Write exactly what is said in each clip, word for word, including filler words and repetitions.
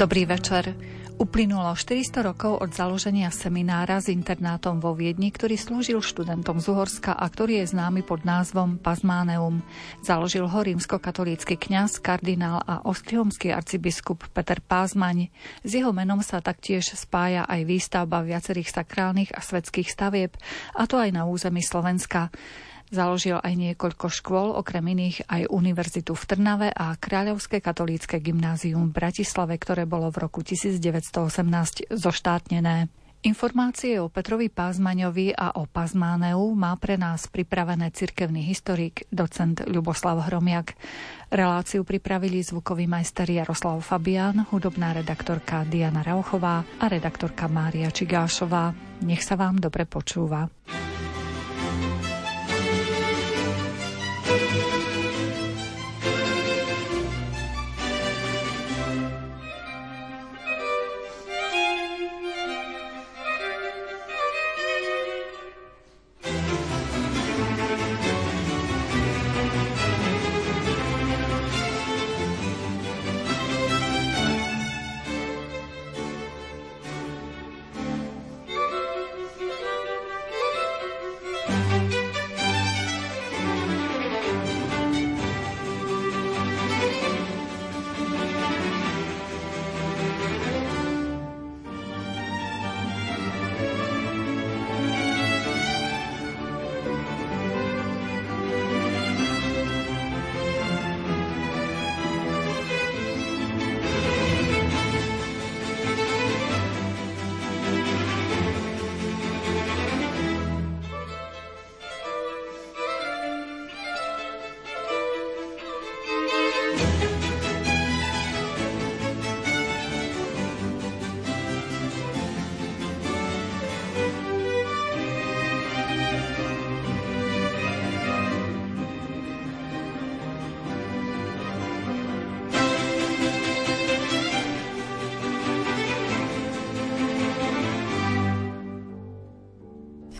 Dobrý večer. Uplynulo štyristo rokov od založenia seminára s internátom vo Viedni, ktorý slúžil študentom z Uhorska a ktorý je známy pod názvom Pazmáneum. Založil ho rímskokatolícky kňaz, kardinál a ostrihomský arcibiskup Peter Pázmány. S jeho menom sa taktiež spája aj výstavba viacerých sakrálnych a svetských stavieb, a to aj na území Slovenska. Založil aj niekoľko škôl, okrem iných aj univerzitu v Trnave a Kráľovské katolícke gymnázium v Bratislave, ktoré bolo v roku devätnásť osemnásť zoštátnené. Informácie o Petrovi Pázmaňovi a o Pazmáneu má pre nás pripravené cirkevný historik, docent Ľuboslav Hromják. Reláciu pripravili zvukový majster Jaroslav Fabian, hudobná redaktorka Diana Rauchová a redaktorka Mária Čigášová. Nech sa vám dobre počúva.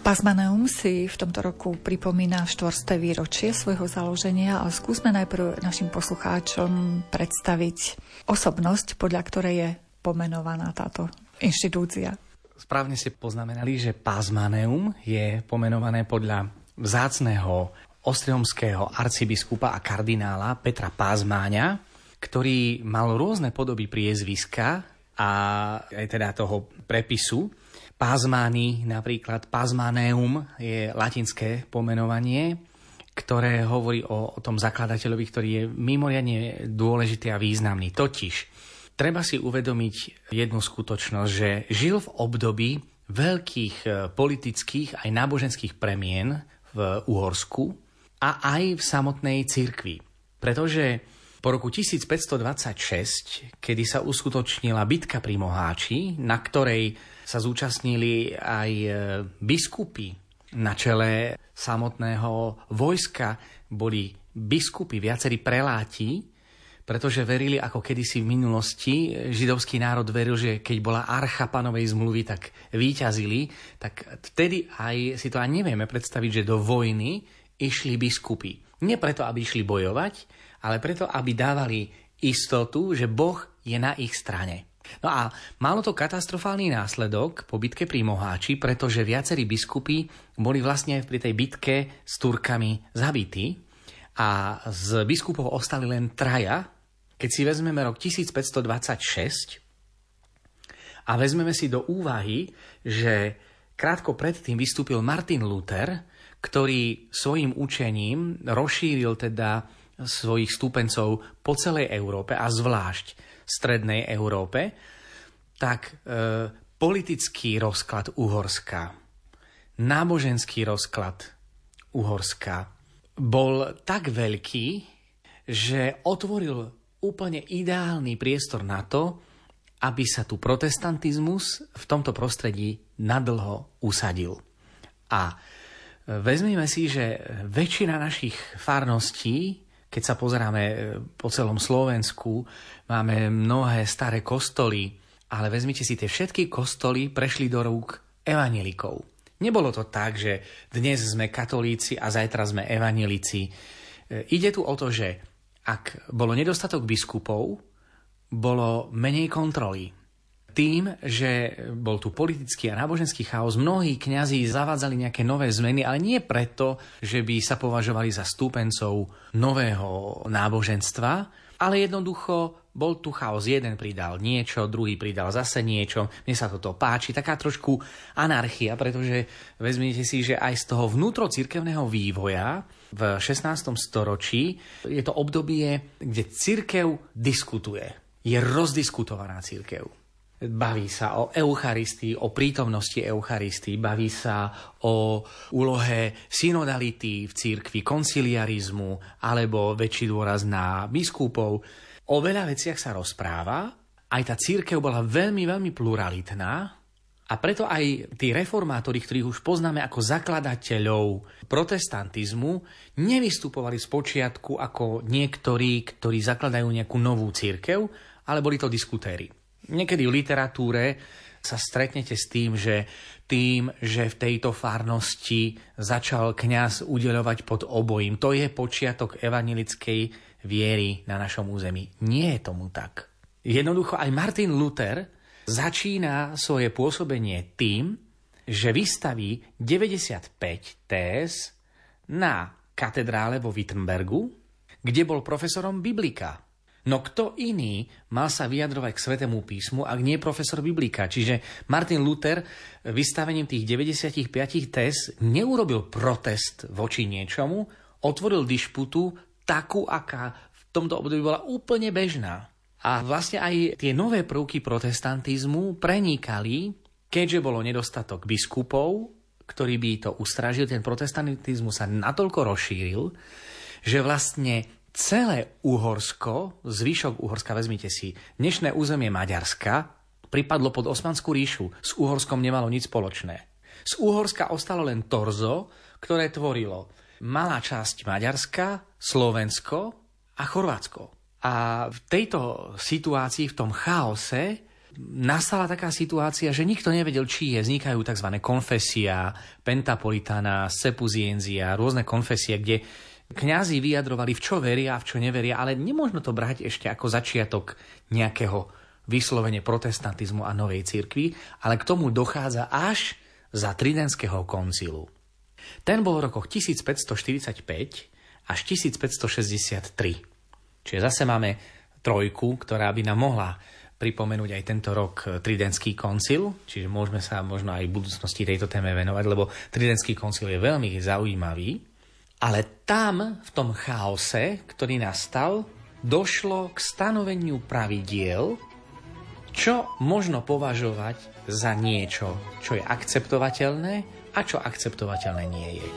Pazmáneum si v tomto roku pripomína štvrté výročie svojho založenia, ale skúsme najprv našim poslucháčom predstaviť osobnosť, podľa ktorej je pomenovaná táto inštitúcia. Správne ste poznamenali, že Pazmáneum je pomenované podľa vzácneho ostrihomského arcibiskupa a kardinála Petra Pázmáňa, ktorý mal rôzne podoby priezviska a aj teda toho prepisu. Pázmány, napríklad Pazmáneum, je latinské pomenovanie, ktoré hovorí o, o tom zakladateľovi, ktorý je mimoriadne dôležitý a významný. Totiž treba si uvedomiť jednu skutočnosť, že žil v období veľkých politických aj náboženských premien v Uhorsku a aj v samotnej cirkvi. Pretože po roku tisícpäťstodvadsaťšesť, kedy sa uskutočnila bitka pri Moháči, na ktorej sa zúčastnili aj biskupy na čele samotného vojska, boli biskupy, viacerí preláti, pretože verili, ako kedysi v minulosti židovský národ veril, že keď bola archa Panovej zmluvy, tak víťazili, tak vtedy aj si to ani nevieme predstaviť, že do vojny išli biskupy. Nie preto, aby išli bojovať, ale preto, aby dávali istotu, že Boh je na ich strane. No a malo to katastrofálny následok po bitke pri Moháči, pretože viacerí biskupy boli vlastne pri tej bitke s Turkami zabití a z biskupov ostali len traja. Keď si vezmeme rok tisícpäťstodvadsaťšesť a vezmeme si do úvahy, že krátko predtým vystúpil Martin Luther, ktorý svojim učením rozšíril teda svojich stúpencov po celej Európe a zvlášť strednej Európe, tak e, politický rozklad Uhorska, náboženský rozklad Uhorska bol tak veľký, že otvoril úplne ideálny priestor na to, aby sa tu protestantizmus v tomto prostredí nadlho usadil. A vezmeme si, že väčšina našich farností, keď sa pozeráme po celom Slovensku, máme mnohé staré kostoly, ale vezmite si, tie všetky kostoly prešli do rúk evanjelikov. Nebolo to tak, že dnes sme katolíci a zajtra sme evanjelici. Ide tu o to, že ak bolo nedostatok biskupov, bolo menej kontroly. Tým, že bol tu politický a náboženský chaos, mnohí kňazi zavádzali nejaké nové zmeny, ale nie preto, že by sa považovali za stúpencov nového náboženstva, ale jednoducho bol tu chaos. Jeden pridal niečo, druhý pridal zase niečo. Mne sa toto páči, taká trošku anarchia, pretože vezmite si, že aj z toho vnútrocirkevného vývoja v šestnástom storočí je to obdobie, kde cirkev diskutuje. Je rozdiskutovaná cirkev. Baví sa o Eucharistii, o prítomnosti Eucharistii, baví sa o úlohe synodality v cirkvi, konciliarizmu alebo väčší dôraz na biskupov. O veľa veciach sa rozpráva, aj tá cirkev bola veľmi, veľmi pluralitná a preto aj tí reformátori, ktorých už poznáme ako zakladateľov protestantizmu, nevystupovali z počiatku ako niektorí, ktorí zakladajú nejakú novú cirkev, ale boli to diskutéri. Niekedy v literatúre sa stretnete s tým, že tým, že v tejto farnosti začal kňaz udeľovať pod obojím. To je počiatok evanjelickej viery na našom území. Nie je tomu tak. Jednoducho aj Martin Luther začína svoje pôsobenie tým, že vystaví deväťdesiatpäť téz na katedrále vo Wittenbergu, kde bol profesorom biblika. No kto iný mal sa vyjadrovať k Svätému písmu, ak nie profesor biblika? Čiže Martin Luther vystavením tých deväťdesiatpäť téz neurobil protest voči niečomu, otvoril dišputu takú, aká v tomto období bola úplne bežná. A vlastne aj tie nové prvky protestantizmu prenikali, keďže bolo nedostatok biskupov, ktorý by to ustrážil, ten protestantizmus sa natoľko rozšíril, že vlastne celé Uhorsko, zvyšok Uhorska, vezmite si, dnešné územie Maďarska pripadlo pod Osmanskú ríšu. S Uhorskom nemalo nič spoločné. Z Uhorska ostalo len torzo, ktoré tvorilo malá časť Maďarska, Slovensko a Chorvátsko. A v tejto situácii, v tom chaose, nastala taká situácia, že nikto nevedel, či je. Vznikajú tzv. Konfesia, Pentapolitana, Sepuzienzia, rôzne konfesie, kde kňazi vyjadrovali, v čo veria a v čo neveria, ale nemôžno to brať ešte ako začiatok nejakého vyslovene protestantizmu a novej cirkvi, ale k tomu dochádza až za Tridentského koncilu. Ten bol v rokoch tisícpäťstoštyridsaťpäť až tisícpäťstošesťdesiattri. Čiže zase máme trojku, ktorá by nám mohla pripomenúť aj tento rok Tridentský koncil, čiže môžeme sa možno aj v budúcnosti tejto téme venovať, lebo Tridentský koncil je veľmi zaujímavý. Ale tam, v tom chaose, ktorý nastal, došlo k stanoveniu pravidiel, čo možno považovať za niečo, čo je akceptovateľné a čo akceptovateľné nie je.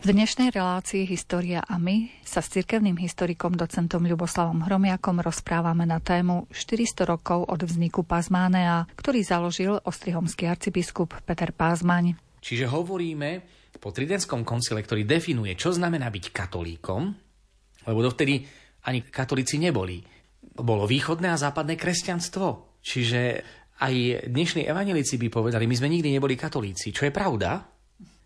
V dnešnej relácii História a my sa s cirkevným historikom docentom Ľuboslavom Hromjakom rozprávame na tému štyristo rokov od vzniku Pazmánea, ktorý založil ostrihomský arcibiskup Peter Pázmány. Čiže hovoríme po Tridentskom koncile, ktorý definuje, čo znamená byť katolíkom, lebo dovtedy ani katolíci neboli. Bolo východné a západné kresťanstvo. Čiže aj dnešní evanjelici by povedali, my sme nikdy neboli katolíci, čo je pravda.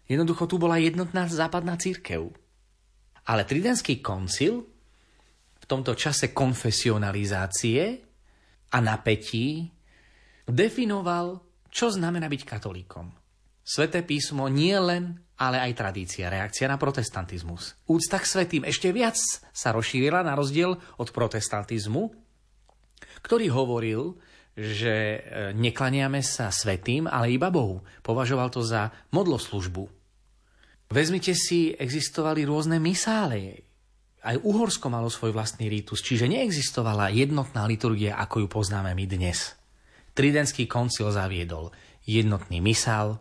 Jednoducho tu bola jednotná západná cirkev. Ale Tridentský koncil v tomto čase konfesionalizácie a napätí definoval, čo znamená byť katolíkom. Sveté písmo nie len, ale aj tradícia, reakcia na protestantizmus. Úcta k svätým ešte viac sa rozšírila na rozdiel od protestantizmu, ktorý hovoril, že neklaniame sa svätým, ale iba Bohu. Považoval to za modloslužbu. Vezmite si, existovali rôzne misále. Aj Uhorsko malo svoj vlastný rítus, čiže neexistovala jednotná liturgia, ako ju poznáme my dnes. Tridentský koncil zaviedol jednotný misál,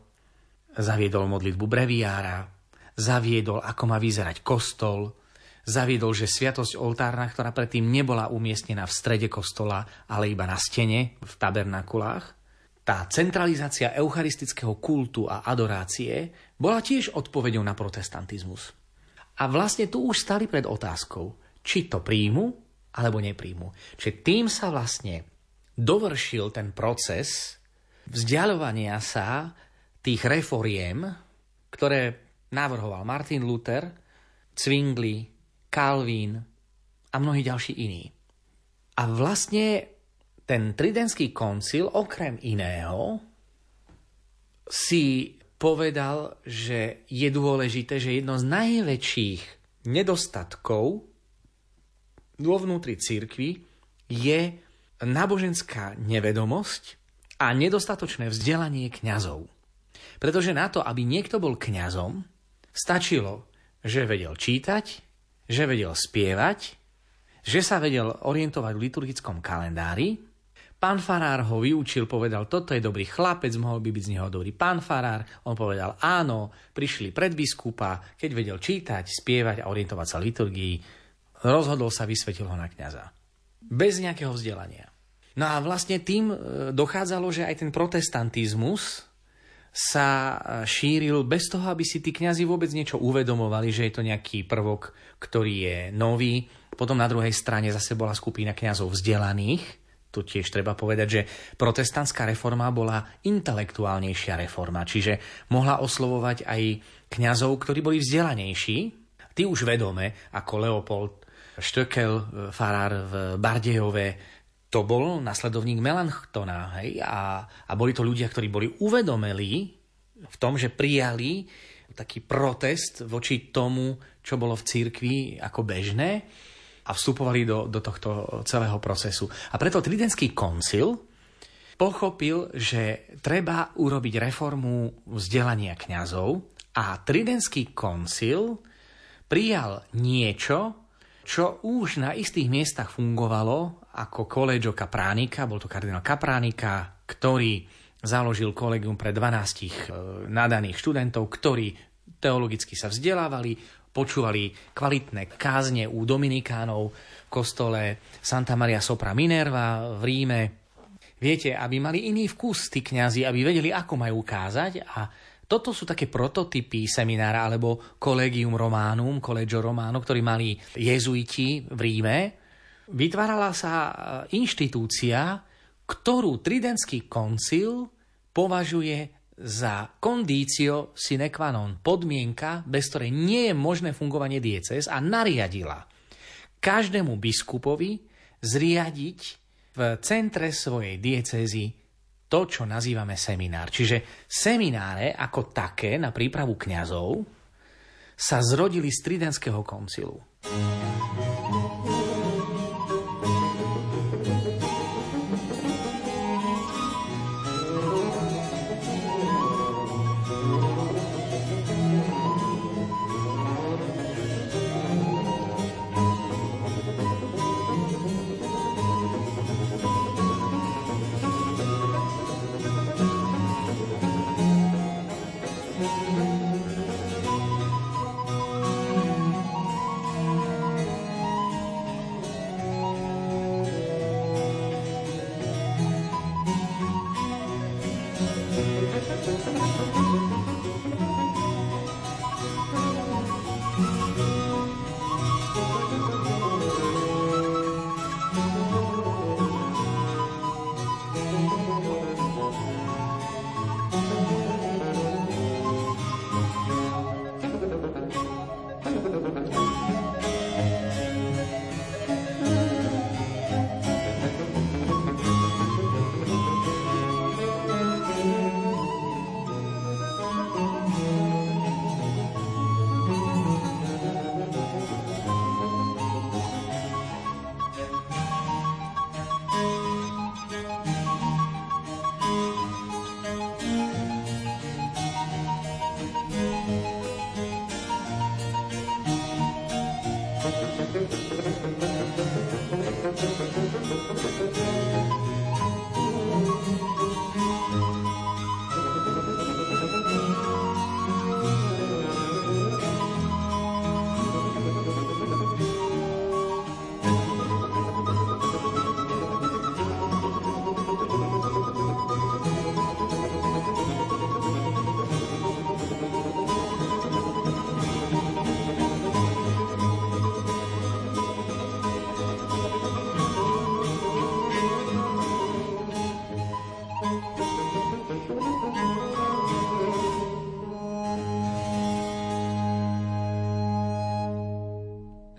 zaviedol modlitbu breviára, zaviedol, ako má vyzerať kostol, zaviedol, že sviatosť oltárna, ktorá predtým nebola umiestnená v strede kostola, ale iba na stene, v tabernakulách. Tá centralizácia eucharistického kultu a adorácie bola tiež odpoveďou na protestantizmus. A vlastne tu už stali pred otázkou, či to príjmu, alebo nepríjmu. Čiže tým sa vlastne dovršil ten proces vzdialovania sa tých reforiem, ktoré navrhoval Martin Luther, Zwingli, Calvin a mnohí ďalší iní. A vlastne ten Tridentský koncil okrem iného si povedal, že je dôležité, že jedno z najväčších nedostatkov vo vnútri cirkvi je náboženská nevedomosť a nedostatočné vzdelanie kňazov. Pretože na to, aby niekto bol kňazom, stačilo, že vedel čítať, že vedel spievať, že sa vedel orientovať v liturgickom kalendári. Pán farár ho vyučil, povedal, toto je dobrý chlapec, mohol by byť z neho dobrý pán farár. On povedal, áno, prišli pred biskupa, keď vedel čítať, spievať a orientovať sa v liturgii, rozhodol sa, vysvetil ho na kňaza. Bez nejakého vzdelania. No a vlastne tým dochádzalo, že aj ten protestantizmus sa šíril bez toho, aby si tí kňazi vôbec niečo uvedomovali, že je to nejaký prvok, ktorý je nový. Potom na druhej strane zase bola skupina kňazov vzdelaných. Tu tiež treba povedať, že protestantská reforma bola intelektuálnejšia reforma, čiže mohla oslovovať aj kňazov, ktorí boli vzdelanejší. Tí už vedome, ako Leopold Stöckel, farár v Bardejove, to bol nasledovník Melanchtona, hej? A, a boli to ľudia, ktorí boli uvedomelí v tom, že prijali taký protest voči tomu, čo bolo v cirkvi ako bežné a vstupovali do, do tohto celého procesu. A preto Tridentský koncil pochopil, že treba urobiť reformu vzdelania kňazov a Tridentský koncil prijal niečo, čo už na istých miestach fungovalo, ako Collegio Capranica, bol to kardinál Capranica, ktorý založil kolegium pre dvanásť nadaných študentov, ktorí teologicky sa vzdelávali, počúvali kvalitné kázne u dominikánov v kostole Santa Maria Sopra Minerva v Ríme. Viete, aby mali iný vkus tí kňazi, aby vedeli, ako majú kázať. A toto sú také prototypy seminára, alebo Collegium Romanum, Collegio Romano, ktorý mali jezuiti v Ríme. Vytvárala sa inštitúcia, ktorú Tridentský koncil považuje za conditio sine qua non, podmienka, bez ktorej nie je možné fungovanie diecéz, a nariadila každému biskupovi zriadiť v centre svojej diecézy to, čo nazývame seminár. Čiže semináre ako také na prípravu kňazov sa zrodili z Tridentského koncilu.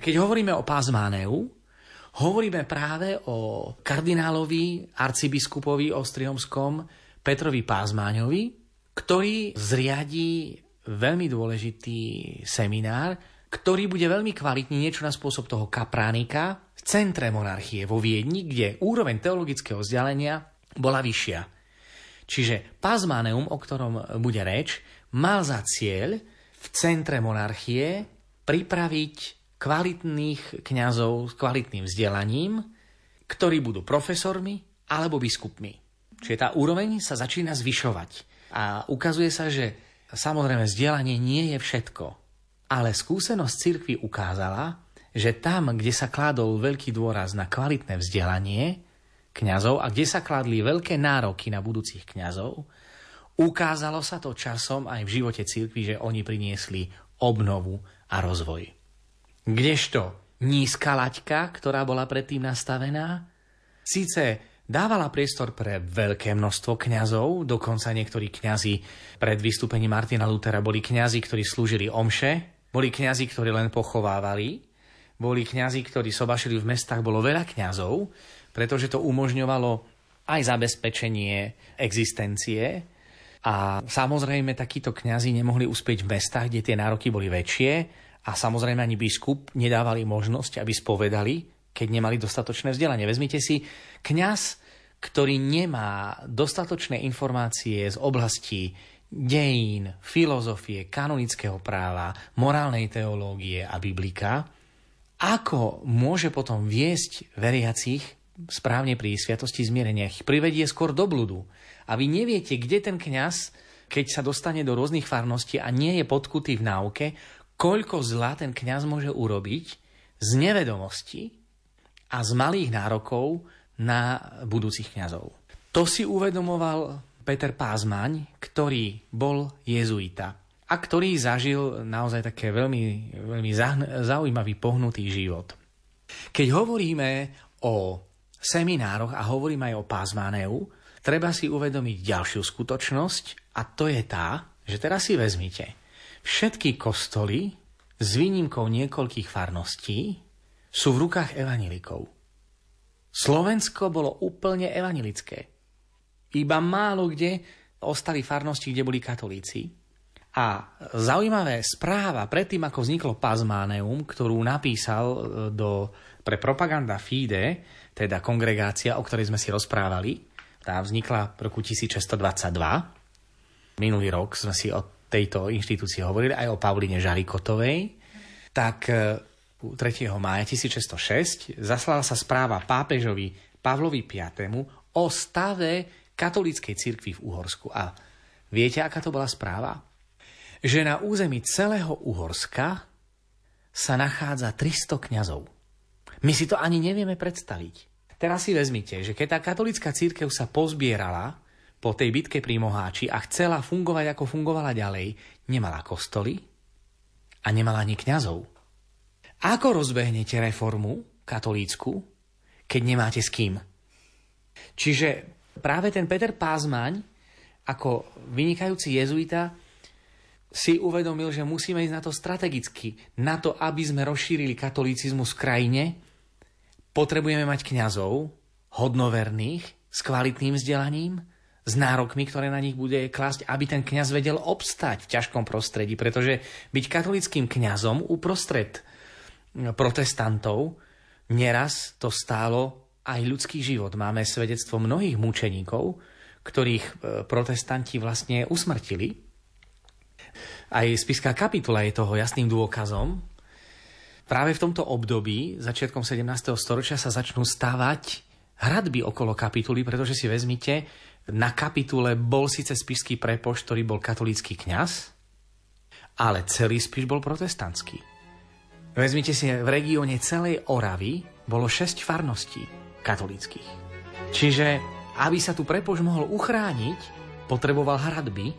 Keď hovoríme o Pazmáneu, hovoríme práve o kardinálovi, arcibiskupovi ostrihomskom Petrovi Pázmáňovi, ktorý zriadí veľmi dôležitý seminár, ktorý bude veľmi kvalitný, niečo na spôsob toho kapránika v centre monarchie vo Viedni, kde úroveň teologického vzdelania bola vyššia. Čiže Pazmáneum, o ktorom bude reč, mal za cieľ v centre monarchie pripraviť kvalitných kňazov s kvalitným vzdelaním, ktorí budú profesormi alebo biskupmi. Čiže tá úroveň sa začína zvyšovať. A ukazuje sa, že samozrejme vzdelanie nie je všetko. Ale skúsenosť cirkvi ukázala, že tam, kde sa kládol veľký dôraz na kvalitné vzdelanie kňazov a kde sa kládli veľké nároky na budúcich kňazov, ukázalo sa to časom aj v živote cirkvi, že oni priniesli obnovu a rozvoj. Kdežto nízka laťka, ktorá bola predtým nastavená, síce dávala priestor pre veľké množstvo kňazov, dokonca niektorí kňazi pred vystúpením Martina Luthera boli kňazi, ktorí slúžili omše, boli kňazi, ktorí len pochovávali, boli kňazi, ktorí sobašili v mestách, bolo veľa kňazov, pretože to umožňovalo aj zabezpečenie existencie. A samozrejme takíto kňazi nemohli uspieť v mestách, kde tie nároky boli väčšie. A samozrejme ani biskup nedávali možnosť, aby spovedali, keď nemali dostatočné vzdelanie. Vezmite si, kňaz, ktorý nemá dostatočné informácie z oblasti dejín, filozofie, kanonického práva, morálnej teológie a biblika, ako môže potom viesť veriacich správne pri sviatosti zmierenia? Ich privedie skôr do bludu. A vy neviete, kde ten kňaz, keď sa dostane do rôznych farností a nie je podkutý v náuke, koľko zla ten kňaz môže urobiť z nevedomosti a z malých nárokov na budúcich kňazov. To si uvedomoval Peter Pázmáň, ktorý bol jezuita a ktorý zažil naozaj také veľmi, veľmi zaujímavý pohnutý život. Keď hovoríme o seminároch a hovoríme aj o Pázmáneu, treba si uvedomiť ďalšiu skutočnosť, a to je tá, že teraz si vezmite. Všetky kostoly, s výnimkou niekoľkých farností, sú v rukách evanjelikov. Slovensko bolo úplne evanjelické. Iba málo kde ostali farnosti, kde boli katolíci. A zaujímavá správa predtým, ako vzniklo Pazmáneum, ktorú napísal do, pre Propaganda Fide, teda kongregácia, o ktorej sme si rozprávali, tá vznikla v roku tisícšesťstodvadsaťdva. Minulý rok sme si od tejto inštitúcii hovorili, aj o Pavline Žarikotovej, tak tretieho mája tisícšesťstošesť zaslala sa správa pápežovi Pavlovi piatému o stave katolíckej cirkvi v Uhorsku. A viete, aká to bola správa? Že na území celého Uhorska sa nachádza tristo kňazov. My si to ani nevieme predstaviť. Teraz si vezmite, že keď tá katolícka cirkev sa pozbierala po tej bitke pri Moháči a chcela fungovať, ako fungovala ďalej, nemala kostoly a nemala ani kňazov. Ako rozbehnete reformu katolícku, keď nemáte s kým? Čiže práve ten Peter Pázmáň, ako vynikajúci jezuita, si uvedomil, že musíme ísť na to strategicky. Na to, aby sme rozšírili katolícizmus v krajine, potrebujeme mať kňazov, hodnoverných, s kvalitným vzdelaním, s nárokmi, ktoré na nich bude klásť, aby ten kňaz vedel obstať v ťažkom prostredí, pretože byť katolíckym kňazom uprostred protestantov nieraz to stálo aj ľudský život. Máme svedectvo mnohých mučeníkov, ktorých protestanti vlastne usmrtili. Aj spiská kapitula je toho jasným dôkazom. Práve v tomto období, začiatkom sedemnásteho storočia, sa začnú stavať hradby okolo kapituly, pretože si vezmite, na kapitule bol síce spišský prepošt, ktorý bol katolícky kňaz, ale celý Spiš bol protestantský. Vezmite si, v regióne celej Oravy bolo šesť farností katolíckych. Čiže, aby sa tu prepošt mohol uchrániť, potreboval hradby.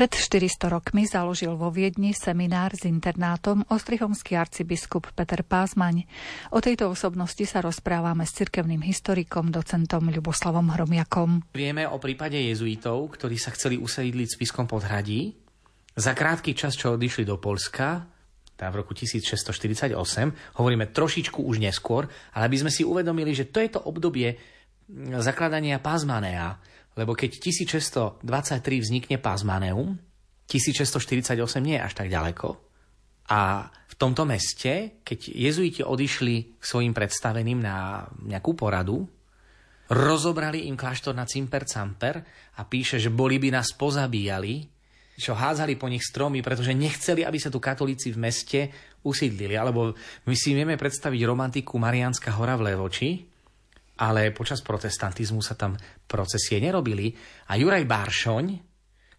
Pred štyristo rokmi založil vo Viedni seminár s internátom ostrihomský arcibiskup Peter Pázmány. O tejto osobnosti sa rozprávame s cirkevným historikom, docentom Ľuboslavom Hromjakom. Vieme o prípade jezuitov, ktorí sa chceli usedliť v Spišskom Podhradí. Za krátky čas, čo odišli do Poľska, v roku tisícšesťstoštyridsaťosem, hovoríme trošičku už neskôr, ale aby sme si uvedomili, že to je to obdobie zakladania Pazmánea. Lebo keď tisícšesťstodvadsaťtri vznikne Pazmáneum, tisícšesťstoštyridsaťosem nie je až tak ďaleko. A v tomto meste, keď jezuiti odišli k svojim predstaveným na nejakú poradu, rozobrali im kláštor na cimper-camper a píše, že boli by nás pozabíjali, čo hádzali po nich stromy, pretože nechceli, aby sa tu katolíci v meste usídlili. Alebo my si vieme predstaviť romantiku Mariánska hora v Levoči, ale počas protestantizmu sa tam procesie nerobili. A Juraj Bársony,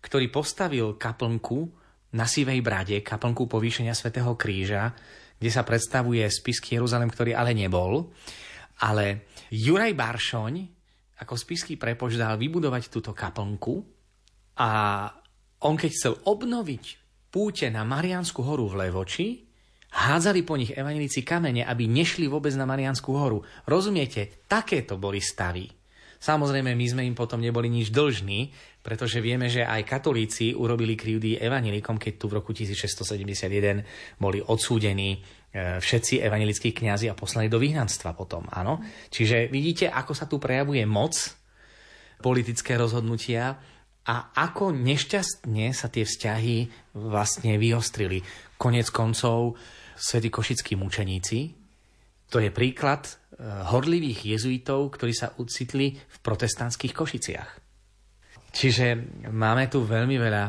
ktorý postavil kaplnku na Sivej brade, kaplnku povýšenia Svätého kríža, kde sa predstavuje spišský Jeruzalém, ktorý ale nebol. Ale Juraj Bársony ako spišský prepošt dal vybudovať túto kaplnku a on, keď chcel obnoviť púte na Mariánsku horu v Levoči, hádzali po nich evanjelici kamene, aby nešli vôbec na Mariánsku horu. Rozumiete, takéto boli stavy. Samozrejme, my sme im potom neboli nič dlžní, pretože vieme, že aj katolíci urobili krivdy evanjelikom, keď tu v roku tisícšesťstosedemdesiatjeden boli odsúdení všetci evanjelickí kňazi a poslani do vyhnanstva potom. Áno? Čiže vidíte, ako sa tu prejavuje moc, politické rozhodnutia a ako nešťastne sa tie vzťahy vlastne vyostrili. Koniec koncov svätí košickí mučeníci. To je príklad horlivých jezuitov, ktorí sa ucitli v protestantských Košiciach. Čiže máme tu veľmi veľa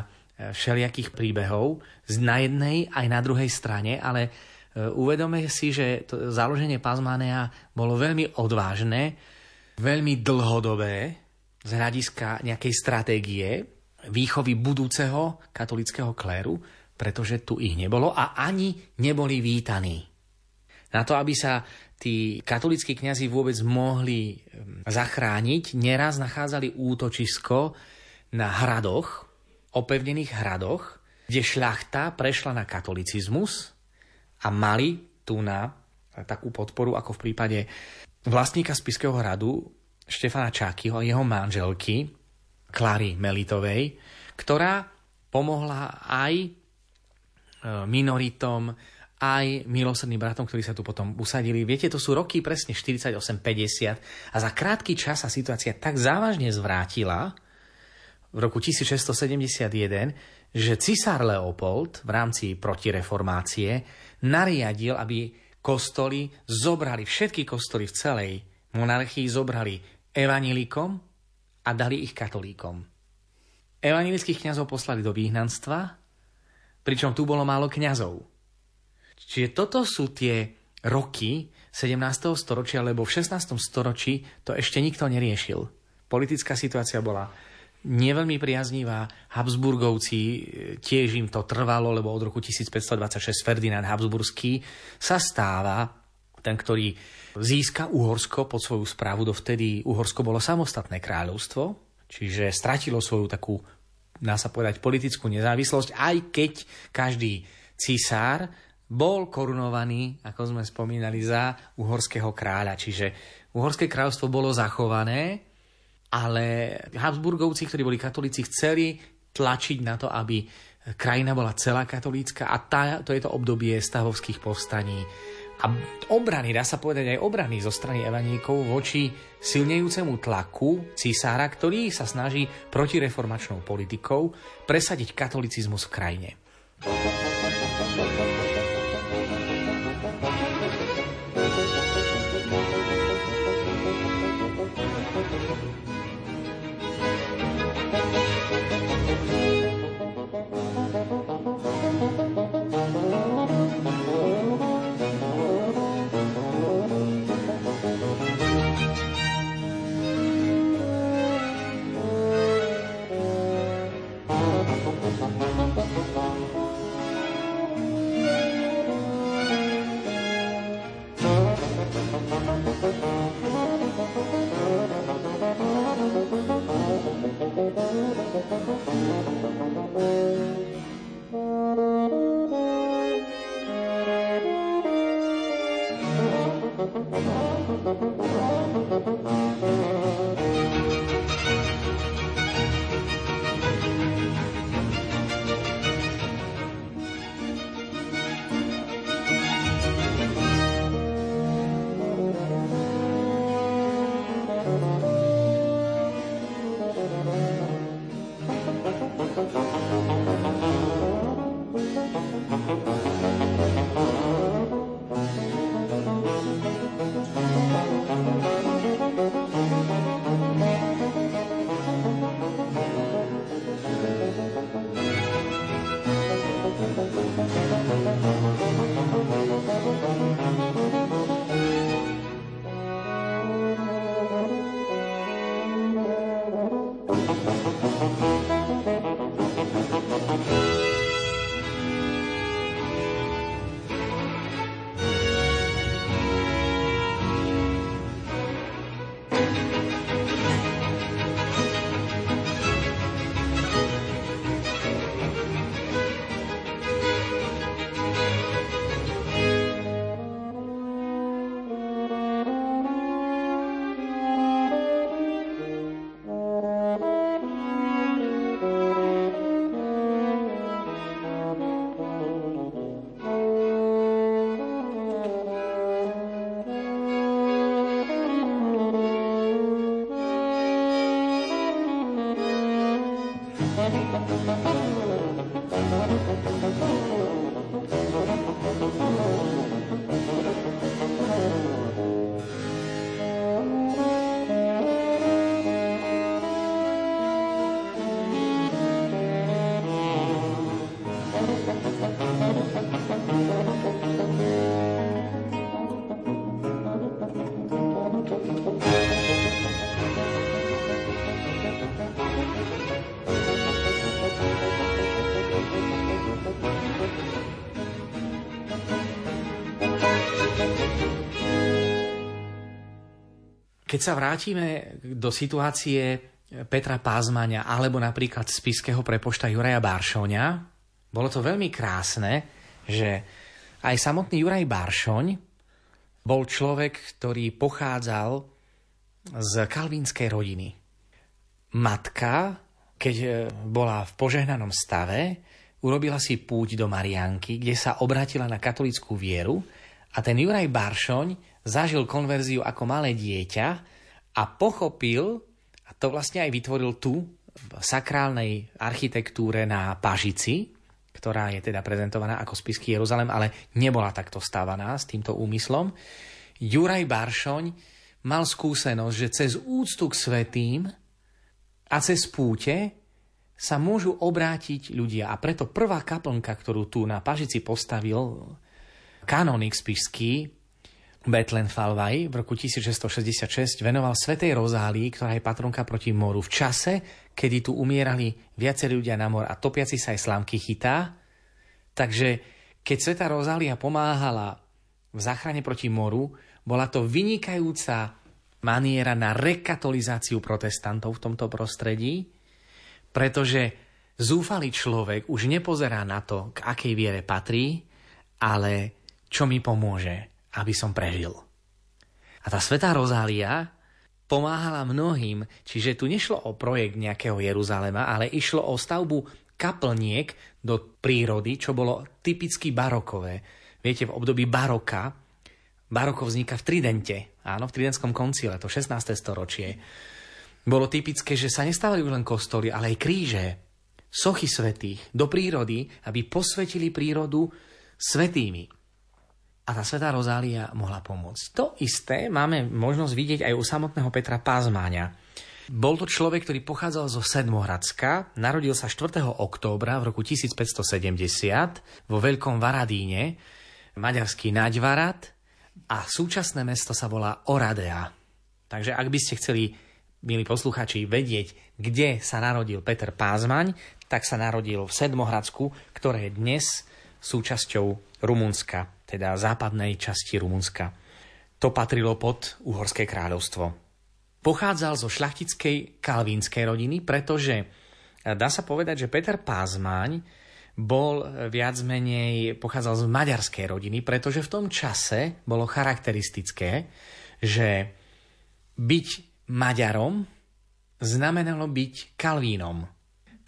všelijakých príbehov na jednej aj na druhej strane, ale Uvedome si, že to založenie Pazmánea bolo veľmi odvážne, veľmi dlhodobé z hľadiska nejakej stratégie výchovy budúceho katolického kléru, pretože tu ich nebolo a ani neboli vítaní. Na to, aby sa tí katolícki kňazi vôbec mohli zachrániť, neraz nachádzali útočisko na hradoch, opevnených hradoch, kde šľachta prešla na katolicizmus a mali tu na takú podporu, ako v prípade vlastníka Spišského hradu Štefana Čákyho a jeho manželky Klary Melitovej, ktorá pomohla aj minoritom, aj milosrdným bratom, ktorí sa tu potom usadili. Viete, to sú roky presne štyridsaťosem päťdesiat a za krátky čas sa situácia tak závažne zvrátila v roku tisícšesťstosedemdesiatjeden, že cisár Leopold v rámci protireformácie nariadil, aby kostoly zobrali, všetky kostoly v celej monarchii zobrali evanilikom a dali ich katolíkom. Evanilických kňazov poslali do výhnanstva, pričom tu bolo málo kňazov. Čiže toto sú tie roky sedemnásteho storočia, lebo v šestnástom storočí to ešte nikto neriešil. Politická situácia bola neveľmi priaznivá. Habsburgovci, tiež im to trvalo, lebo od roku tisícpäťstodvadsaťšesť Ferdinand Habsburský sa stáva ten, ktorý získa Uhorsko pod svoju správu. Dovtedy Uhorsko bolo samostatné kráľovstvo, čiže stratilo svoju takú, dá sa povedať, politickú nezávislosť, aj keď každý cisár bol korunovaný, ako sme spomínali, za uhorského kráľa. Čiže uhorské kráľovstvo bolo zachované, ale Habsburgovci, ktorí boli katolíci, chceli tlačiť na to, aby krajina bola celá katolícka a tá, to je to obdobie stavovských povstaní a obrany, dá sa povedať aj obrany zo strany evaníkov voči silnejúcemu tlaku cisára, ktorý sa snaží protireformačnou politikou presadiť katolicizmus v krajine. Thank you. Keď sa vrátime do situácie Petra Pázmáňa alebo napríklad spišského prepošta Juraja Bársoňa, bolo to veľmi krásne, že aj samotný Juraj Bársoň bol človek, ktorý pochádzal z kalvínskej rodiny. Matka, keď bola v požehnanom stave, urobila si púť do Mariánky, kde sa obratila na katolícku vieru a ten Juraj Bársoň zažil konverziu ako malé dieťa a pochopil, a to vlastne aj vytvoril tu, v sakrálnej architektúre na Pažici, ktorá je teda prezentovaná ako spišský Jeruzalém, ale nebola takto stávaná s týmto úmyslom. Juraj Bársoň mal skúsenosť, že cez úctu k svätým a cez púte sa môžu obrátiť ľudia. A preto prvá kaplnka, ktorú tu na Pažici postavil kanonik spišský Betlen Falvaj v roku tisícšesťstošesťdesiatšesť, venoval Svätej Rozálii, ktorá je patronka proti moru, v čase, kedy tu umierali viacerí ľudia na mor a topiaci sa aj slámky chytá. Takže keď Svätá Rozália pomáhala v záchrane proti moru, bola to vynikajúca maniera na rekatolizáciu protestantov v tomto prostredí, pretože zúfalý človek už nepozerá na to, k akej viere patrí, ale čo mi pomôže, aby som prežil. A tá Svätá Rozália pomáhala mnohým, čiže tu nešlo o projekt nejakého Jeruzalema, ale išlo o stavbu kaplniek do prírody, čo bolo typicky barokové. Viete, v období baroka, baroko vzniká v Tridente, áno, v Tridentskom koncile, to šestnáste storočie. Bolo typické, že sa nestávali už len kostoly, ale aj kríže, sochy svätých do prírody, aby posvetili prírodu svätými. A tá Svätá Rozália mohla pomôcť. To isté máme možnosť vidieť aj u samotného Petra Pázmáňa. Bol to človek, ktorý pochádzal zo Sedmohradska, narodil sa štvrtého októbra v roku tisícpäťstosedemdesiat vo Veľkom Varadíne, maďarský Nagyvárad, a súčasné mesto sa volá Oradea. Takže ak by ste chceli, milí posluchači, vedieť, kde sa narodil Peter Pázmáň, tak sa narodil v Sedmohradsku, ktoré je dnes súčasťou Rumunska, teda západnej časti Rumunska. To patrilo pod Uhorské kráľovstvo. Pochádzal zo šľachtickej kalvínskej rodiny, pretože dá sa povedať, že Peter Pázmáň bol viac menej, pochádzal z maďarskej rodiny, pretože v tom čase bolo charakteristické, že byť Maďarom znamenalo byť kalvínom,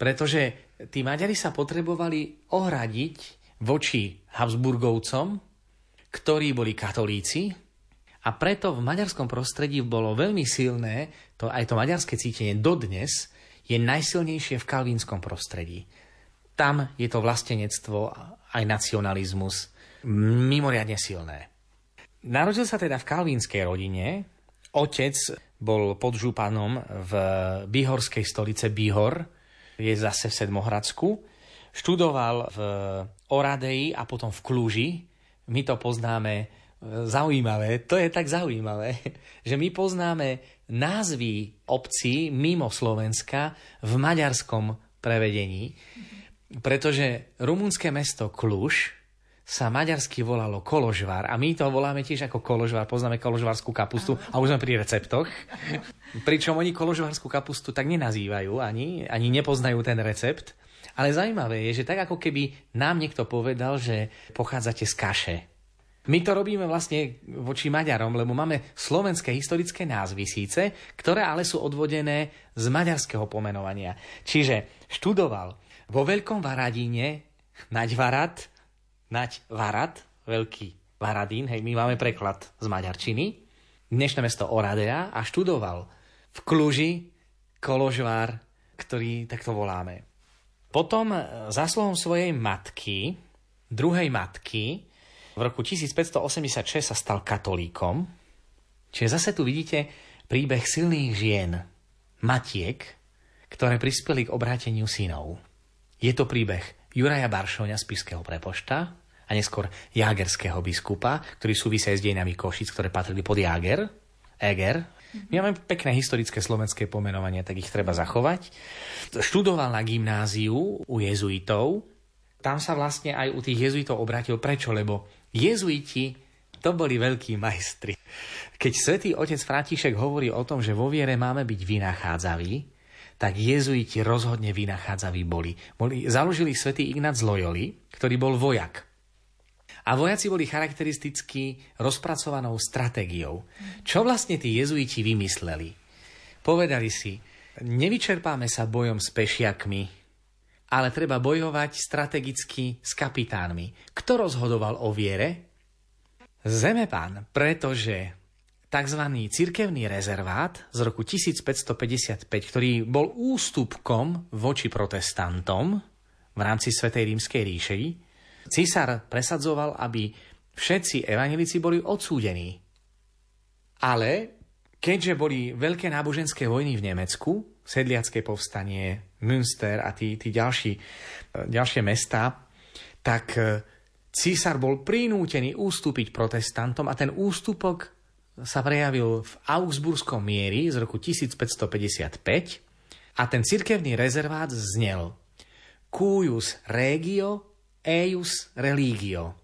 pretože tí Maďari sa potrebovali ohradiť voči Habsburgovcom, ktorí boli katolíci, a preto v maďarskom prostredí bolo veľmi silné, to, aj to maďarské cítenie dodnes je najsilnejšie v kalvínskom prostredí. Tam je to vlastenectvo aj nacionalizmus mimoriadne silné. Narodil sa teda v kalvínskej rodine, otec bol podžupanom v bíhorskej stolice Bíhor, je zase v Sedmohradsku. Študoval v Oradei a potom v Kluži. My to poznáme zaujímavé, to je tak zaujímavé, že my poznáme názvy obcí mimo Slovenska v maďarskom prevedení, pretože rumunské mesto Kluž sa maďarsky volalo Koložvar a my to voláme tiež ako Koložvar, poznáme koložvarskú kapustu a už sme pri receptoch. Pričom oni koložvarskú kapustu tak nenazývajú ani, ani nepoznajú ten recept. Ale zaujímavé je, že tak ako keby nám niekto povedal, že pochádzate z kaše. My to robíme vlastne voči Maďarom, lebo máme slovenské historické názvy síce, ktoré ale sú odvodené z maďarského pomenovania. Čiže študoval vo Veľkom Varadíne Nagyvárad, Nagyvárad, Veľký Varadín, hej, my máme preklad z maďarčiny, dnešné mesto Oradea, a študoval v Kluži Koložvár, ktorý takto voláme. Potom zásluhom svojej matky, druhej matky, v roku tisícpäťstoosemdesiatšesť sa stal katolíkom. Čiže zase tu vidíte príbeh silných žien, matiek, ktoré prispeli k obráteniu synov. Je to príbeh Juraja Bársoňa, spišského prepošta a neskôr jágerského biskupa, ktorý súvisia s dejinami Košic, ktoré patrili pod Jáger, Eger. My máme pekné historické slovenské pomenovania, tak ich treba zachovať. Študoval na gymnáziu u jezuitov. Tam sa vlastne aj u tých jezuitov obrátil. Prečo? Lebo jezuiti To boli veľkí majstri. Keď svätý otec František hovorí o tom, že vo viere máme byť vynachádzaví, tak jezuiti rozhodne vynachádzaví boli. boli založili svätý Ignác Loyoli, ktorý bol vojak. A vojaci boli charakteristicky rozpracovanou stratégiou. Čo vlastne tí jezuiti vymysleli? Povedali si, nevyčerpáme sa bojom s pešiakmi, ale treba bojovať strategicky s kapitánmi. Kto rozhodoval o viere? Zemepán, pretože tzv. Cirkevný rezervát z roku tisícpäťstopäťdesiatpäť, ktorý bol ústupkom voči protestantom v rámci Svätej Rímskej ríše, císar presadzoval, aby všetci evanjelici boli odsúdení. Ale keďže boli veľké náboženské vojny v Nemecku, sedliacké povstanie, Münster a tí, tí ďalší, ďalšie mestá, tak císar bol prinútený ústúpiť protestantom a ten ústupok sa prejavil v Augsburskom mieri z roku tisícpäťstopäťdesiatpäť a ten cirkevný rezervát znel Cuius regio eius religio,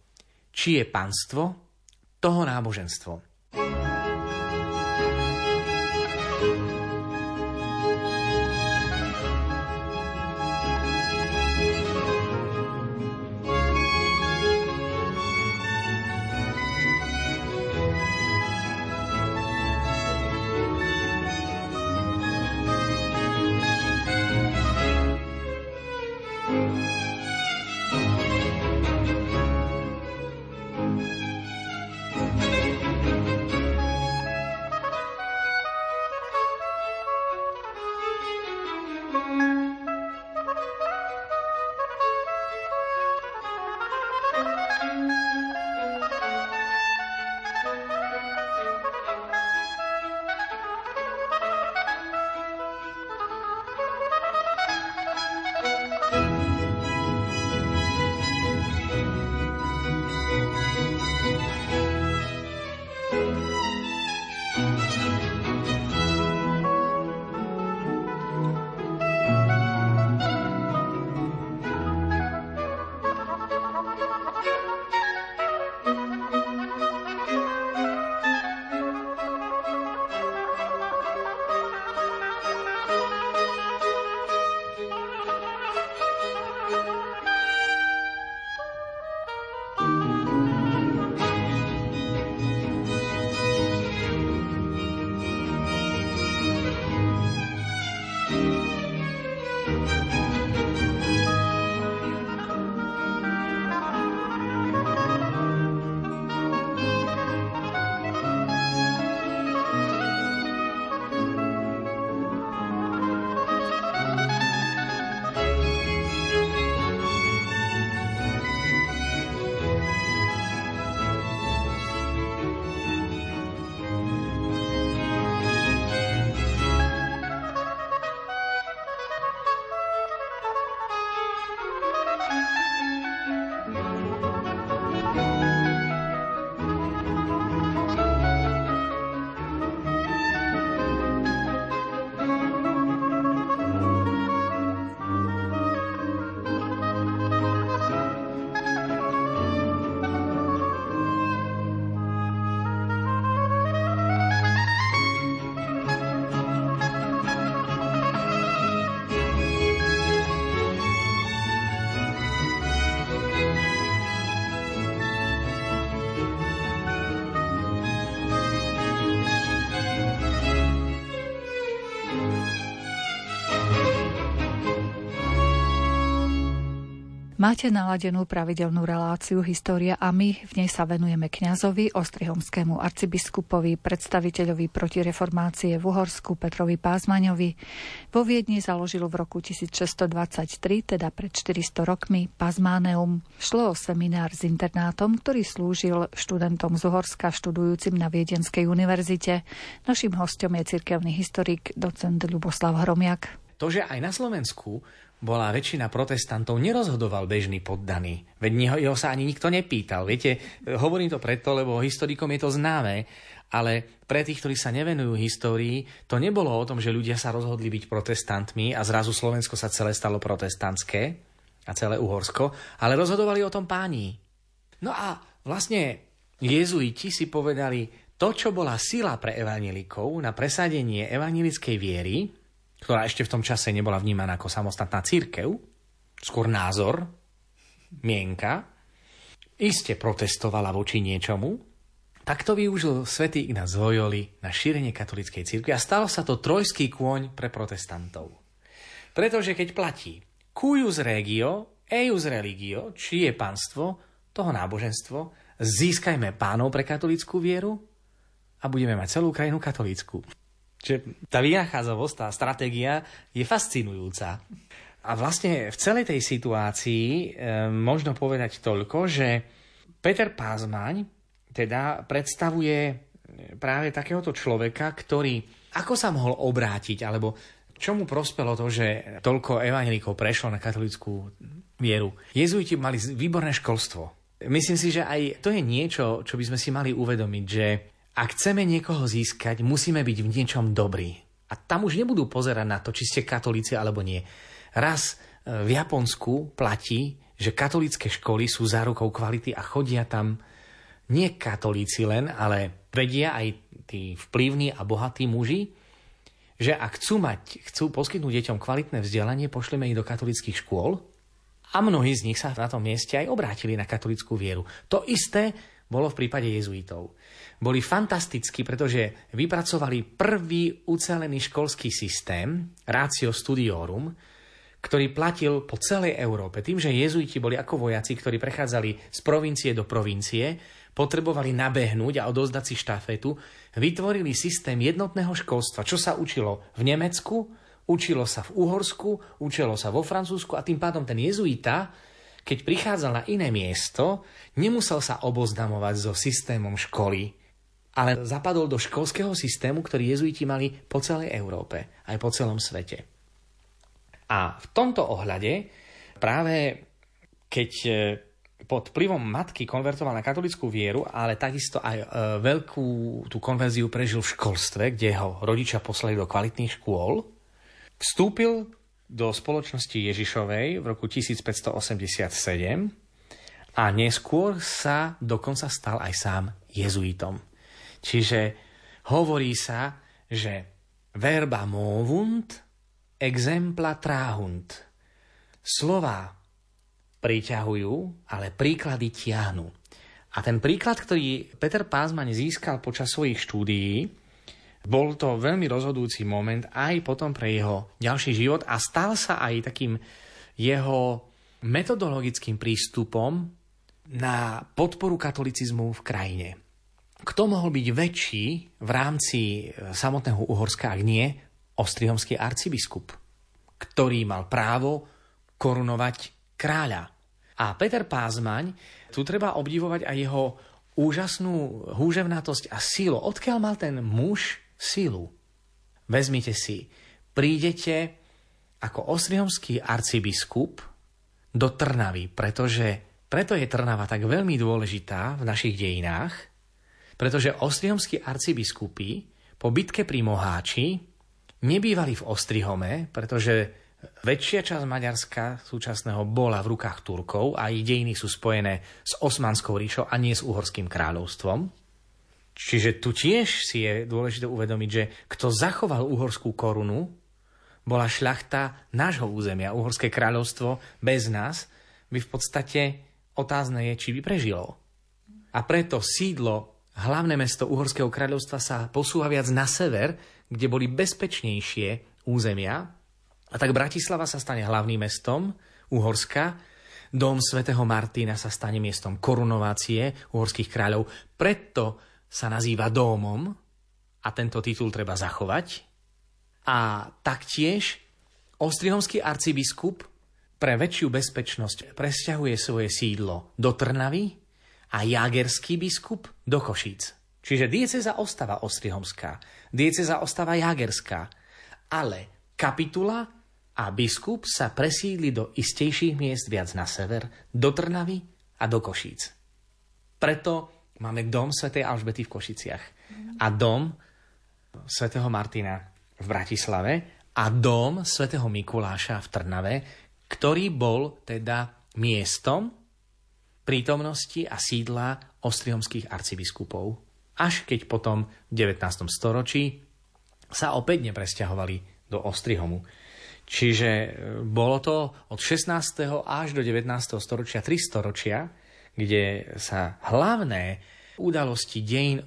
čie panstvo, toho náboženstvo. Máte naladenú pravidelnú reláciu História a my, v nej sa venujeme kňazovi, ostrihomskému arcibiskupovi, predstaviteľovi protireformácie v Uhorsku Petrovi Pázmaňovi. Vo Viedni založil v roku tisícšesťstodvadsaťtri, teda pred štyristo rokmi, Pazmáneum. Šlo o seminár s internátom, ktorý slúžil študentom z Uhorska študujúcim na Viedenskej univerzite. Naším hostom je cirkevný historik, docent Ľuboslav Hromják. To, že aj na Slovensku bola väčšina protestantov, nerozhodoval bežný poddaný. Veď neho, jeho sa ani nikto nepýtal. Viete, hovorím to preto, lebo historikom je to známe, ale pre tých, ktorí sa nevenujú histórii, to nebolo o tom, že ľudia sa rozhodli byť protestantmi a zrazu Slovensko sa celé stalo protestantské a celé Uhorsko, ale rozhodovali o tom páni. No a vlastne Jezuiti si povedali, to, čo bola sila pre evanjelikov na presadenie evanjelickej viery, ktorá ešte v tom čase nebola vnímaná ako samostatná cirkev, skôr názor, mienka, iste protestovala voči niečomu, tak to využil svätý Ignác Loyoli na šírenie katolíckej cirkvi a stalo sa to trojský kôň pre protestantov. Pretože keď platí Cuius regio eius religio, či je panstvo, toho náboženstvo, získajme pánov pre katolícku vieru a budeme mať celú krajinu katolícku. Čiže tá vynachádzavosť, tá stratégia je fascinujúca. A vlastne v celej tej situácii e, možno povedať toľko, že Peter Pázmáň teda predstavuje práve takéhoto človeka, ktorý ako sa mohol obrátiť, alebo čomu prospelo to, že toľko evanjelikov prešlo na katolícku vieru. Jezuiti mali výborné školstvo. Myslím si, že aj to je niečo, čo by sme si mali uvedomiť, že ak chceme niekoho získať, musíme byť v niečom dobrý. A tam už nebudú pozerať na to, či ste katolíci alebo nie. Raz v Japonsku platí, že katolícke školy sú zárukou kvality a chodia tam nie katolíci len, ale vedia aj tí vplyvní a bohatí muži, že ak chcú mať, chcú poskytnúť deťom kvalitné vzdelanie, pošleme ich do katolíckych škôl a mnohí z nich sa na tom mieste aj obrátili na katolícku vieru. To isté bolo v prípade jezuitov. Boli fantastickí, pretože vypracovali prvý ucelený školský systém, ratio studiorum, ktorý platil po celej Európe. Tým, že jezuiti boli ako vojaci, ktorí prechádzali z provincie do provincie, potrebovali nabehnúť a odovzdať si štafetu, vytvorili systém jednotného školstva, čo sa učilo v Nemecku, učilo sa v Uhorsku, učilo sa vo Francúzsku a tým pádom ten jezuita, keď prichádzal na iné miesto, nemusel sa oboznamovať so systémom školy, ale zapadol do školského systému, ktorý jezuiti mali po celej Európe, aj po celom svete. A v tomto ohľade práve keď pod vplyvom matky konvertoval na katolícku vieru, ale takisto aj e, veľkú tú konverziu prežil v školstve, kde ho rodičia poslali do kvalitných škôl. Vstúpil do spoločnosti Ježišovej v roku tisícpäťstoosemdesiatsedem a neskôr sa dokonca stal aj sám jezuitom. Čiže hovorí sa, že verba movunt, exempla trahunt. Slová priťahujú, ale príklady tiahnu. A ten príklad, ktorý Peter Pázmáň získal počas svojich štúdií, bol to veľmi rozhodujúci moment aj potom pre jeho ďalší život a stal sa aj takým jeho metodologickým prístupom na podporu katolicizmu v krajine. Kto mohol byť väčší v rámci samotného Uhorska, ak nie ostrihomský arcibiskup, ktorý mal právo korunovať kráľa. A Peter Pázmáň, tu treba obdivovať aj jeho úžasnú húževnatosť a sílu. Odkiaľ mal ten muž sílu? Vezmite si, prídete ako ostrihomský arcibiskup do Trnavy, pretože preto je Trnava tak veľmi dôležitá v našich dejinách, pretože ostrihomskí arcibiskupy po bitke pri Moháči nebývali v Ostrihome, pretože väčšia časť Maďarska súčasného bola v rukách Turkov a ich dejiny sú spojené s Osmanskou ríšou a nie s Uhorským kráľovstvom. Čiže tu tiež si je dôležité uvedomiť, že kto zachoval uhorskú korunu, bola šľachta nášho územia. Uhorské kráľovstvo bez nás by v podstate otázne je, či by prežilo. A preto sídlo, hlavné mesto Uhorského kráľovstva sa posúva viac na sever, kde boli bezpečnejšie územia, a tak Bratislava sa stane hlavným mestom Uhorska, dom svätého Martina sa stane miestom korunovácie uhorských kráľov, preto sa nazýva dómom a tento titul treba zachovať. A taktiež ostrihomský arcibiskup pre väčšiu bezpečnosť presťahuje svoje sídlo do Trnavy a jágerský biskup do Košíc. Čiže diecéza ostáva ostrihomská, diecéza ostáva jágerská, ale kapitula a biskup sa presídli do istejších miest viac na sever, do Trnavy a do Košíc. Preto máme dom svätej Alžbety v Košiciach a dom svätého Martina v Bratislave a dom svätého Mikuláša v Trnave, ktorý bol teda miestom, prítomnosti a sídla ostrihomských arcibiskupov, až keď potom v devätnástom storočí sa opäť nepresťahovali do Ostrihomu. Čiže bolo to od šestnásteho až do devätnásteho storočia, tri storočia, kde sa hlavné udalosti dejín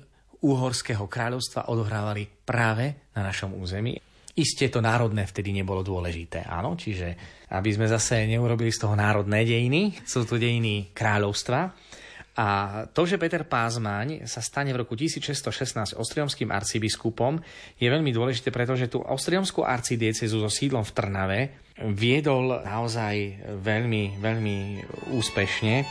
Uhorského kráľovstva odohrávali práve na našom území. Isté to národné vtedy nebolo dôležité, áno, čiže aby sme zase neurobili z toho národné dejiny, sú to dejiny kráľovstva. A to, že Peter Pázmáň sa stane v roku tisícšesťstošestnásť ostrihomským arcibiskupom, je veľmi dôležité, pretože tú ostrihomskú arcidiecezu so sídlom v Trnave viedol naozaj veľmi, veľmi úspešne.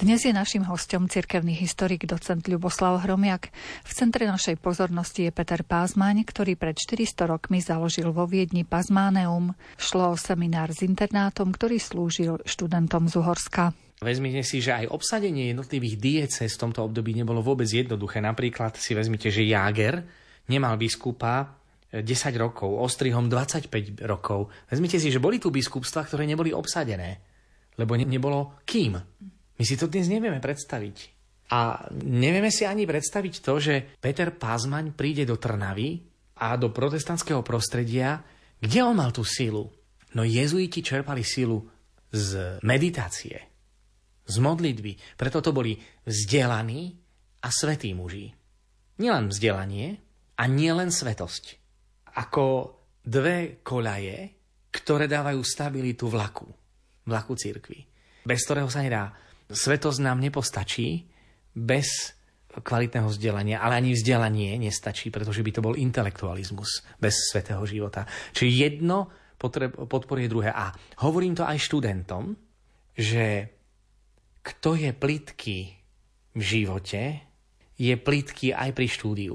Dnes je naším hosťom cirkevný historik docent Ľuboslav Hromják. V centre našej pozornosti je Peter Pázmáň, ktorý pred štyristo rokmi založil vo Viedni Pazmáneum. Šlo o seminár s internátom, ktorý slúžil študentom z Uhorska. Vezmite si, že aj obsadenie jednotlivých diecéz v tomto období nebolo vôbec jednoduché. Napríklad si vezmite, že Jáger nemal biskupa desať rokov, Ostrihom dvadsaťpäť rokov. Vezmite si, že boli tu biskupstva, ktoré neboli obsadené, lebo ne- nebolo kým. My si to dnes nevieme predstaviť. A nevieme si ani predstaviť to, že Peter Pázmáň príde do Trnavy a do protestantského prostredia, kde on mal tú sílu. No jezuiti čerpali sílu z meditácie, z modlitby. Preto to boli vzdelaní a svätí muži. Nielen vzdelanie a nielen svetosť. Ako dve koľaje, ktoré dávajú stabilitu vlaku. Vlaku cirkvi. Bez ktorého sa nedá. Svetosť nám nepostačí bez kvalitného vzdelania, ale ani vzdelanie nestačí, pretože by to bol intelektualizmus bez svätého života. Čiže jedno potreb- podporuje druhé. A hovorím to aj študentom, že kto je plytký v živote, je plytký aj pri štúdiu.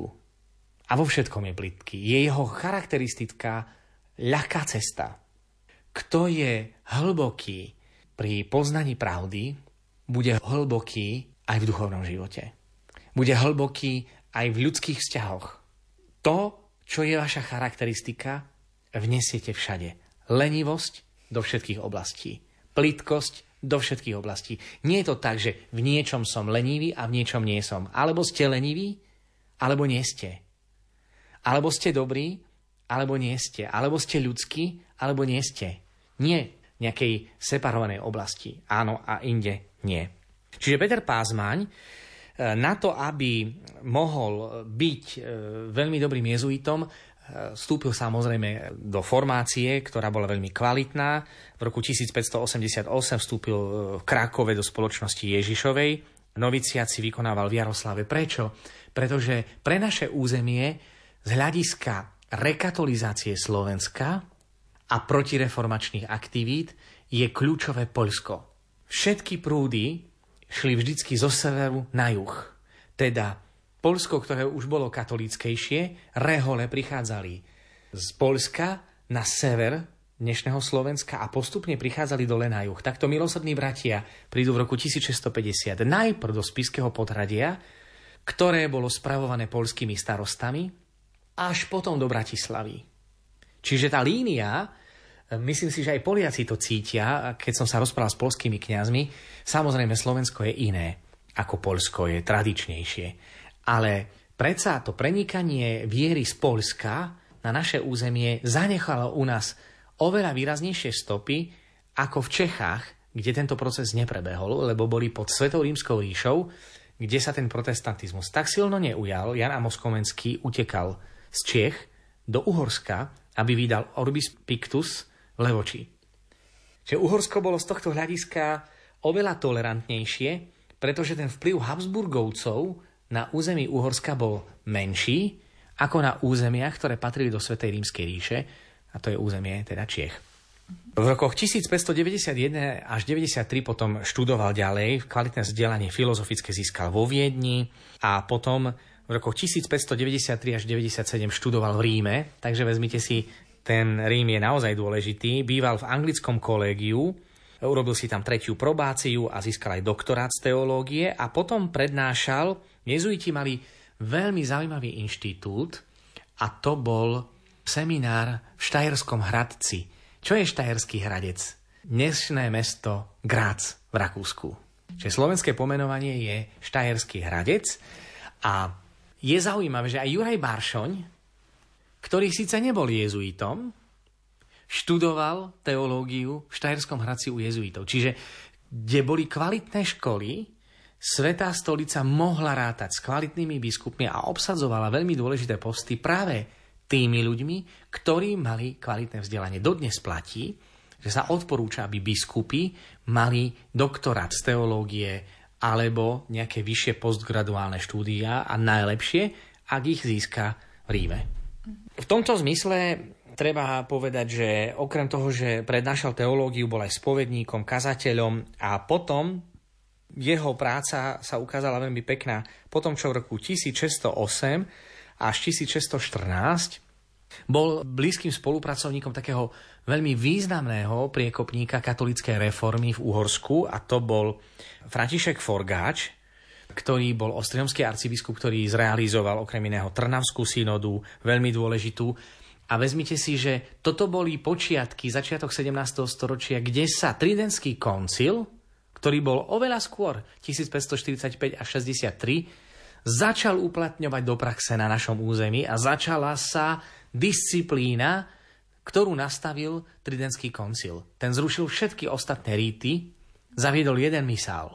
a vo všetkom je plytký. Je jeho charakteristická ľahká cesta. Kto je hlboký pri poznaní pravdy, bude hlboký aj v duchovnom živote. Bude hlboký aj v ľudských vzťahoch. To, čo je vaša charakteristika, vnesiete všade. Lenivosť do všetkých oblastí. Plytkosť do všetkých oblastí. Nie je to tak, že v niečom som lenivý a v niečom nie som. Alebo ste leniví, alebo nie ste. Alebo ste dobrí, alebo nie ste. Alebo ste ľudskí, alebo nie ste. Nie nejakej separovanej oblasti. Áno a inde nie. Čiže Peter Pázmáň na to, aby mohol byť veľmi dobrým jezuitom, vstúpil samozrejme do formácie, ktorá bola veľmi kvalitná. V roku tisícpäťstoosemdesiatosem vstúpil v Krakove do Spoločnosti Ježišovej. Noviciát si vykonával v Jaroslave. Prečo? Pretože pre naše územie z hľadiska rekatolizácie Slovenska a protireformačných aktivít je kľúčové Poľsko. Všetky prúdy šli vždycky zo severu na juh. Teda Poľsko, ktoré už bolo katolíckejšie, rehole prichádzali z Poľska na sever dnešného Slovenska a postupne prichádzali dole na juh. Takto milosrdní bratia prídu v roku tisícšesťstopäťdesiat najprv do Spišského Podhradia, ktoré bolo spravované poľskými starostami, až potom do Bratislavy. Čiže tá línia, myslím si, že aj Poliaci to cítia, keď som sa rozprával s poľskými kňazmi, samozrejme Slovensko je iné ako Poľsko, je tradičnejšie. Ale predsa to prenikanie viery z Poľska na naše územie zanechalo u nás oveľa výraznejšie stopy ako v Čechách, kde tento proces neprebehol, lebo boli pod Svätou Rímskou ríšou, kde sa ten protestantizmus tak silno neujal. Jan Amos Komenský utekal z Čiech do Uhorska, aby vydal Orbis Pictus v Levoči. Čiže Uhorsko bolo z tohto hľadiska oveľa tolerantnejšie, pretože ten vplyv Habsburgovcov na území Uhorska bol menší ako na územiach, ktoré patrili do Svätej Rímskej ríše, a to je územie teda Čiech. V rokoch tisícpäťstodeväťdesiatjeden až deväťdesiattri potom študoval ďalej, kvalitné vzdelanie filozofické získal vo Viedni a potom v rokoch tisícpäťstodeväťdesiattri až deväťdesiatsedem študoval v Ríme, takže vezmite si, ten Rím je naozaj dôležitý. Býval v anglickom kolégiu, urobil si tam tretiu probáciu a získal aj doktorát z teológie a potom prednášal. Jezuiti mali veľmi zaujímavý inštitút a to bol seminár v Štajerskom Hradci. Čo je Štajerský Hradec? Dnešné mesto Grác v Rakúsku. Čiže slovenské pomenovanie je Štajerský Hradec a je zaujímavé, že aj Juraj Bársony, ktorý síce nebol jezuitom, študoval teológiu v Štajerskom Hradci u jezuitov. Čiže kde boli kvalitné školy, Svätá stolica mohla rátať s kvalitnými biskupmi a obsadzovala veľmi dôležité posty práve tými ľuďmi, ktorí mali kvalitné vzdelanie. Dodnes platí, že sa odporúča, aby biskupy mali doktorát z teológie alebo nejaké vyššie postgraduálne štúdia a najlepšie, ak ich získa v Ríme. V tomto zmysle treba povedať, že okrem toho, že prednášal teológiu, bol aj spovedníkom, kazateľom a potom jeho práca sa ukázala veľmi pekná. Potom, čo v roku tisícšesťstoosem až tisícšesťstoštrnásť bol blízkym spolupracovníkom takého veľmi významného priekopníka katolíckej reformy v Uhorsku a to bol František Forgáč, ktorý bol ostriomský arcibiskup, ktorý zrealizoval okrem iného Trnavskú synodu, veľmi dôležitú. A vezmite si, že toto boli počiatky, začiatok sedemnásteho storočia, kde sa Tridentský koncil, ktorý bol oveľa skôr, tisícpäťstoštyridsaťpäť až šesťdesiattri, začal uplatňovať do praxe na našom území a začala sa disciplína, ktorú nastavil Tridentský koncil. Ten zrušil všetky ostatné rýty, zaviedol jeden misál,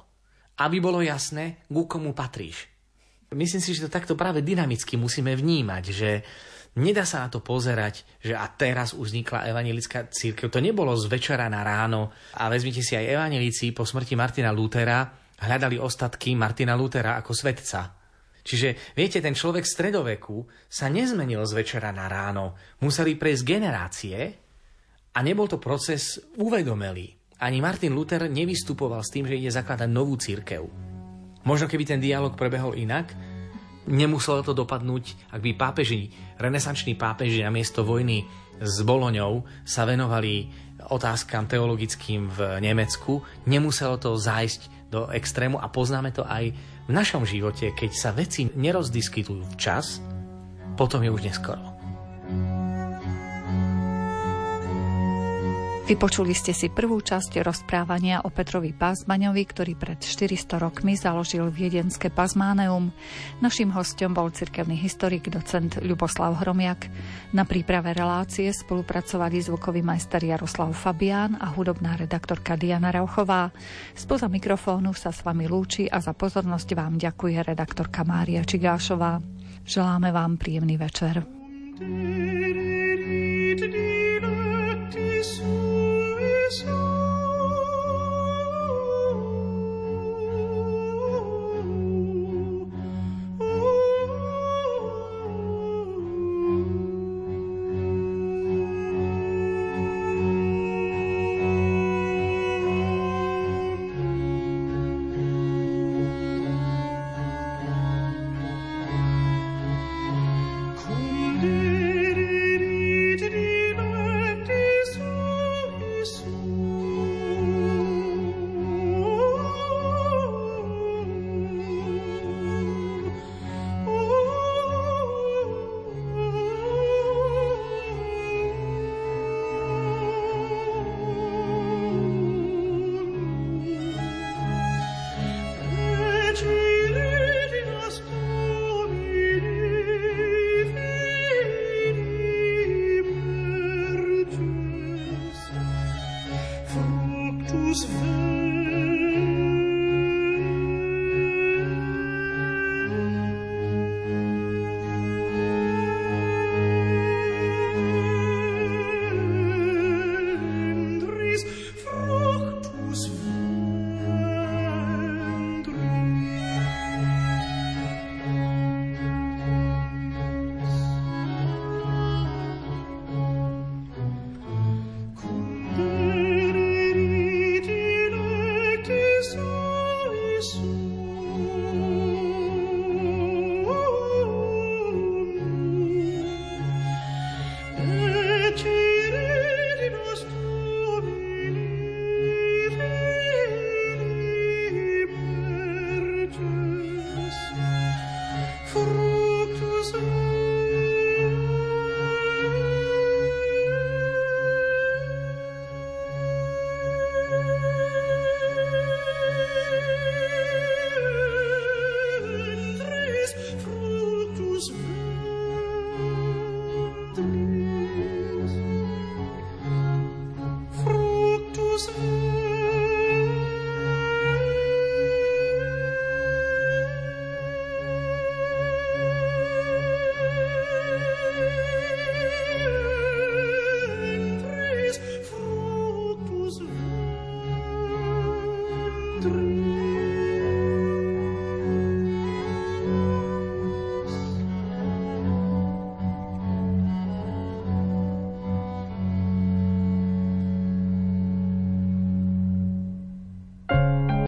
aby bolo jasné, ku komu patríš. Myslím si, že to takto práve dynamicky musíme vnímať, že nedá sa na to pozerať, že a teraz už vznikla evanjelická cirkev. To nebolo z večera na ráno. A vezmite si, aj evanjelíci po smrti Martina Luthera hľadali ostatky Martina Luthera ako svetca. Čiže, viete, ten človek v stredoveku sa nezmenil z večera na ráno. Museli prejsť generácie a nebol to proces uvedomelý. Ani Martin Luther nevystupoval s tým, že ide zakladať novú cirkev. Možno keby ten dialog prebehol inak, nemuselo to dopadnúť, ak by pápeži, renesanční pápeži namiesto vojny s Boloňou sa venovali otázkam teologickým v Nemecku. Nemuselo to zájsť do extrému a poznáme to aj v našom živote, keď sa veci nerozdiskutujú včas, potom je už neskoro. Vypočuli ste si prvú časť rozprávania o Petrovi Pázmaňovi, ktorý pred štyristo rokmi založil viedenské Pazmáneum. Naším hosťom bol cirkevný historik, docent Ľuboslav Hromják. Na príprave relácie spolupracovali zvukový majster Jaroslav Fabian a hudobná redaktorka Diana Rauchová. Spoza mikrofónu sa s vami lúči a za pozornosť vám ďakuje redaktorka Mária Čigášová. Želáme vám príjemný večer. Thank you.